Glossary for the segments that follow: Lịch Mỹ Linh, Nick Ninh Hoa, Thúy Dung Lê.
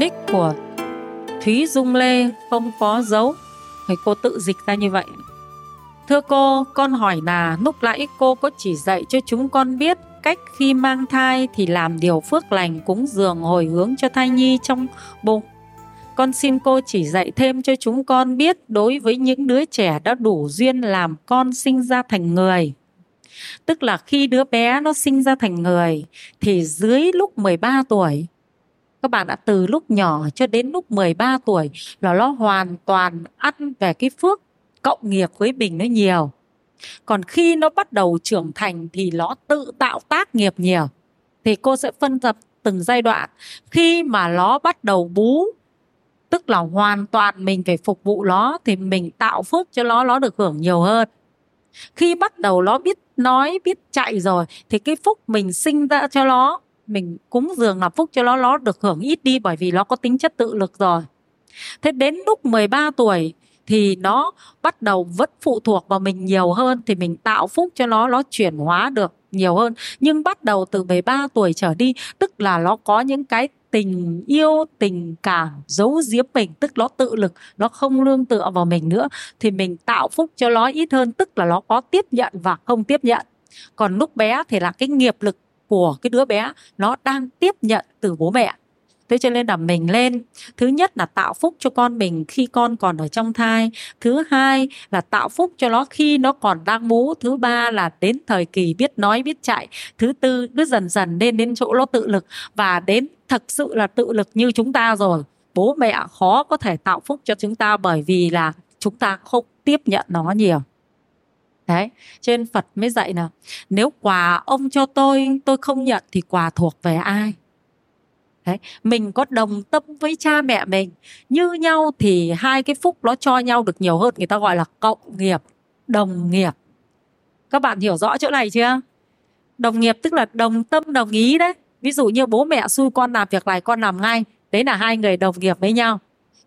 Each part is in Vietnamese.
nick của Thúy Dung Lê không có dấu. Thì cô tự dịch ra như vậy. Thưa cô, con hỏi là lúc nãy cô có chỉ dạy cho chúng con biết cách khi mang thai thì làm điều phước lành cúng dường hồi hướng cho thai nhi trong bụng. Con xin cô chỉ dạy thêm cho chúng con biết đối với những đứa trẻ đã đủ duyên làm con sinh ra thành người. Tức là khi đứa bé nó sinh ra thành người thì dưới lúc 13 tuổi, các bạn đã từ lúc nhỏ cho đến lúc 13 tuổi là nó hoàn toàn ăn về cái phước cộng nghiệp với mình nó nhiều. Còn khi nó bắt đầu trưởng thành thì nó tự tạo tác nghiệp nhiều. Thì cô sẽ phân tập từng giai đoạn. Khi mà nó bắt đầu bú, tức là hoàn toàn mình phải phục vụ nó, thì mình tạo phước cho nó được hưởng nhiều hơn. Khi bắt đầu nó biết nói, biết chạy rồi, thì cái phúc mình sinh ra cho nó, mình cúng dường là phúc cho nó được hưởng ít đi, bởi vì nó có tính chất tự lực rồi. Thế đến lúc 13 tuổi thì nó bắt đầu vẫn phụ thuộc vào mình nhiều hơn, thì mình tạo phúc cho nó chuyển hóa được nhiều hơn. Nhưng bắt đầu từ 13 tuổi trở đi, tức là nó có những cái tình yêu, tình cảm giấu giếm mình, tức nó tự lực, nó không nương tựa vào mình nữa, thì mình tạo phúc cho nó ít hơn, tức là nó có tiếp nhận và không tiếp nhận. Còn lúc bé thì là cái nghiệp lực của cái đứa bé nó đang tiếp nhận từ bố mẹ. Thế cho nên là mình lên, thứ nhất là tạo phúc cho con mình khi con còn ở trong thai, thứ hai là tạo phúc cho nó khi nó còn đang bú, thứ ba là đến thời kỳ biết nói biết chạy, thứ tư cứ dần dần lên đến chỗ nó tự lực. Và đến thật sự là tự lực như chúng ta rồi, bố mẹ khó có thể tạo phúc cho chúng ta, bởi vì là chúng ta không tiếp nhận nó nhiều. Đấy, trên Phật mới dạy là nếu quà ông cho tôi không nhận thì quà thuộc về ai? Đấy, mình có đồng tâm với cha mẹ mình như nhau thì hai cái phúc nó cho nhau được nhiều hơn. Người ta gọi là cộng nghiệp, đồng nghiệp. Các bạn hiểu rõ chỗ này chưa? Đồng nghiệp tức là đồng tâm, đồng ý đấy. Ví dụ như bố mẹ xui con làm việc này, con làm ngay. Đấy là hai người đồng nghiệp với nhau.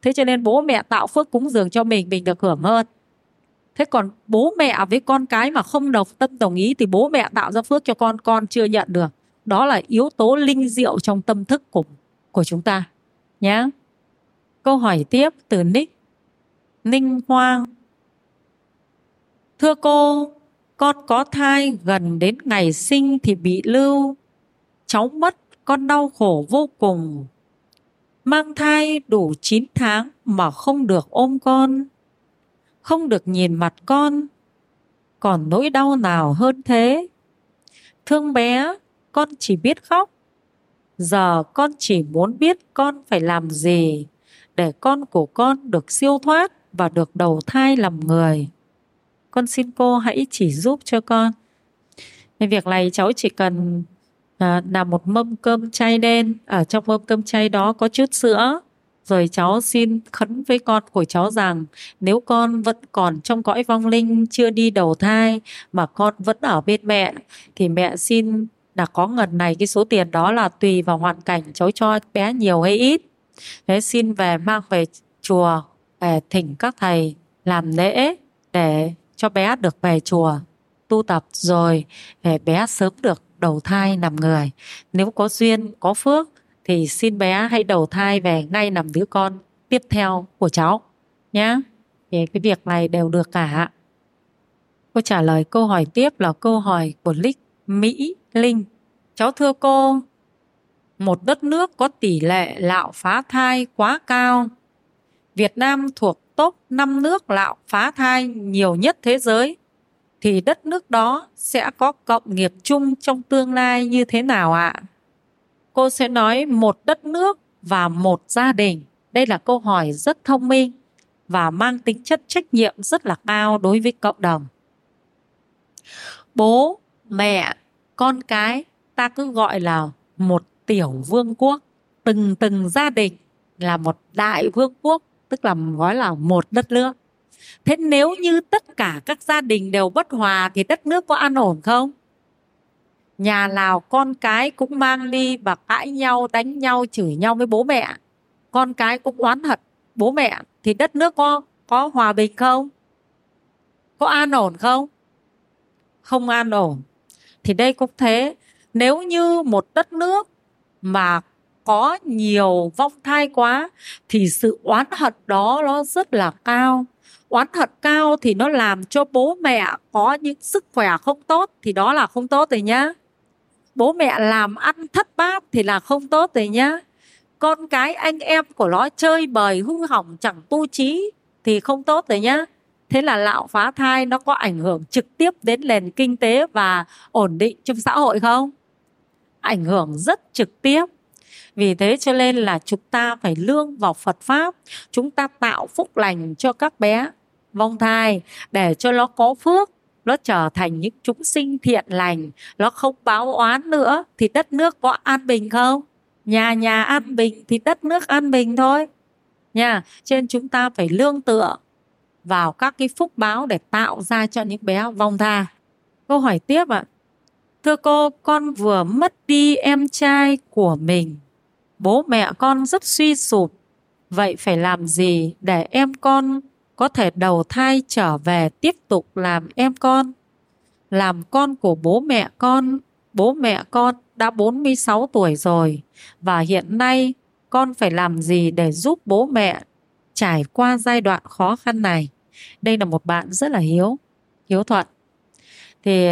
Thế cho nên bố mẹ tạo phước cúng dường cho mình được hưởng hơn. Thế còn bố mẹ với con cái mà không đồng tâm, đồng ý thì bố mẹ tạo ra phước cho con chưa nhận được. Đó là yếu tố linh diệu trong tâm thức của chúng ta nhé. Câu hỏi tiếp từ Nick Ninh Hoa. Thưa cô, con có thai gần đến ngày sinh thì bị lưu, cháu mất, con đau khổ vô cùng. Mang thai đủ 9 tháng mà không được ôm con, không được nhìn mặt con, còn nỗi đau nào hơn thế? Thương bé, con chỉ biết khóc. Giờ con chỉ muốn biết con phải làm gì để con của con được siêu thoát và được đầu thai làm người. Con xin cô hãy chỉ giúp cho con. Nên việc này cháu chỉ cần làm một mâm cơm chay đen. Ở trong mâm cơm chay đó có chút sữa. Rồi cháu xin khấn với con của cháu rằng nếu con vẫn còn trong cõi vong linh, chưa đi đầu thai mà con vẫn ở bên mẹ, thì mẹ xin là có ngần này, cái số tiền đó là tùy vào hoàn cảnh cháu cho bé nhiều hay ít. Thế xin về mang về chùa, về thỉnh các thầy làm lễ để cho bé được về chùa tu tập, rồi để bé sớm được đầu thai làm người. Nếu có duyên, có phước thì xin bé hãy đầu thai về ngay làm đứa con tiếp theo của cháu nhé. Thì cái việc này đều được cả. Cô trả lời câu hỏi tiếp là câu hỏi của Lịch Mỹ Linh. Cháu thưa cô, một đất nước có tỷ lệ lạo phá thai quá cao. Việt Nam thuộc top 5 nước lạo phá thai nhiều nhất thế giới. Thì đất nước đó sẽ có cộng nghiệp chung trong tương lai như thế nào ạ? Cô sẽ nói một đất nước và một gia đình. Đây là câu hỏi rất thông minh và mang tính chất trách nhiệm rất là cao đối với cộng đồng. Bố, mẹ, con cái ta cứ gọi là một tiểu vương quốc. Từng gia đình là một đại vương quốc, tức là gọi là một đất nước. Thế nếu như tất cả các gia đình đều bất hòa thì đất nước có an ổn không? Nhà nào con cái cũng mang đi và cãi nhau, đánh nhau, chửi nhau với bố mẹ. Con cái cũng oán hận bố mẹ thì đất nước có hòa bình không? Có an ổn không? Không an ổn. Thì đây cũng thế, nếu như một đất nước mà có nhiều vong thai quá thì sự oán hận đó nó rất là cao. Oán hận cao thì nó làm cho bố mẹ có những sức khỏe không tốt, thì đó là không tốt rồi nhá. Bố mẹ làm ăn thất bát thì là không tốt rồi nhá. Con cái anh em của nó chơi bời hư hỏng chẳng tu trí thì không tốt rồi nhá. Thế là lạo phá thai nó có ảnh hưởng trực tiếp đến nền kinh tế và ổn định trong xã hội không? Ảnh hưởng rất trực tiếp. Vì thế cho nên là chúng ta phải lương vào Phật Pháp. Chúng ta tạo phúc lành cho các bé vong thai để cho nó có phước, nó trở thành những chúng sinh thiện lành, nó không báo oán nữa thì đất nước có an bình không? Nhà nhà an bình thì đất nước an bình thôi nha. Cho nên chúng ta phải lương tựa vào các cái phúc báo để tạo ra cho những bé vong thai. Câu hỏi tiếp ạ. Thưa cô, con vừa mất đi em trai của mình. Bố mẹ con rất suy sụp. Vậy phải làm gì để em con có thể đầu thai trở về tiếp tục làm em con? Làm con của bố mẹ con. Bố mẹ con đã 46 tuổi rồi. Và hiện nay con phải làm gì để giúp bố mẹ trải qua giai đoạn khó khăn này? Đây là một bạn rất là hiếu thuận. Thì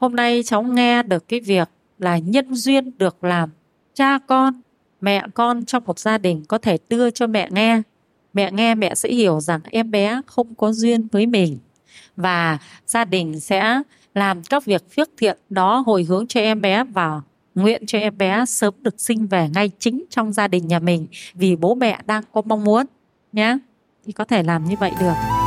hôm nay cháu nghe được cái việc là nhân duyên được làm cha con, mẹ con trong một gia đình, có thể đưa cho mẹ nghe. Mẹ nghe mẹ sẽ hiểu rằng em bé không có duyên với mình, và gia đình sẽ làm các việc phước thiện đó hồi hướng cho em bé và nguyện cho em bé sớm được sinh về ngay chính trong gia đình nhà mình, vì bố mẹ đang có mong muốn nhé. Thì có thể làm như vậy được.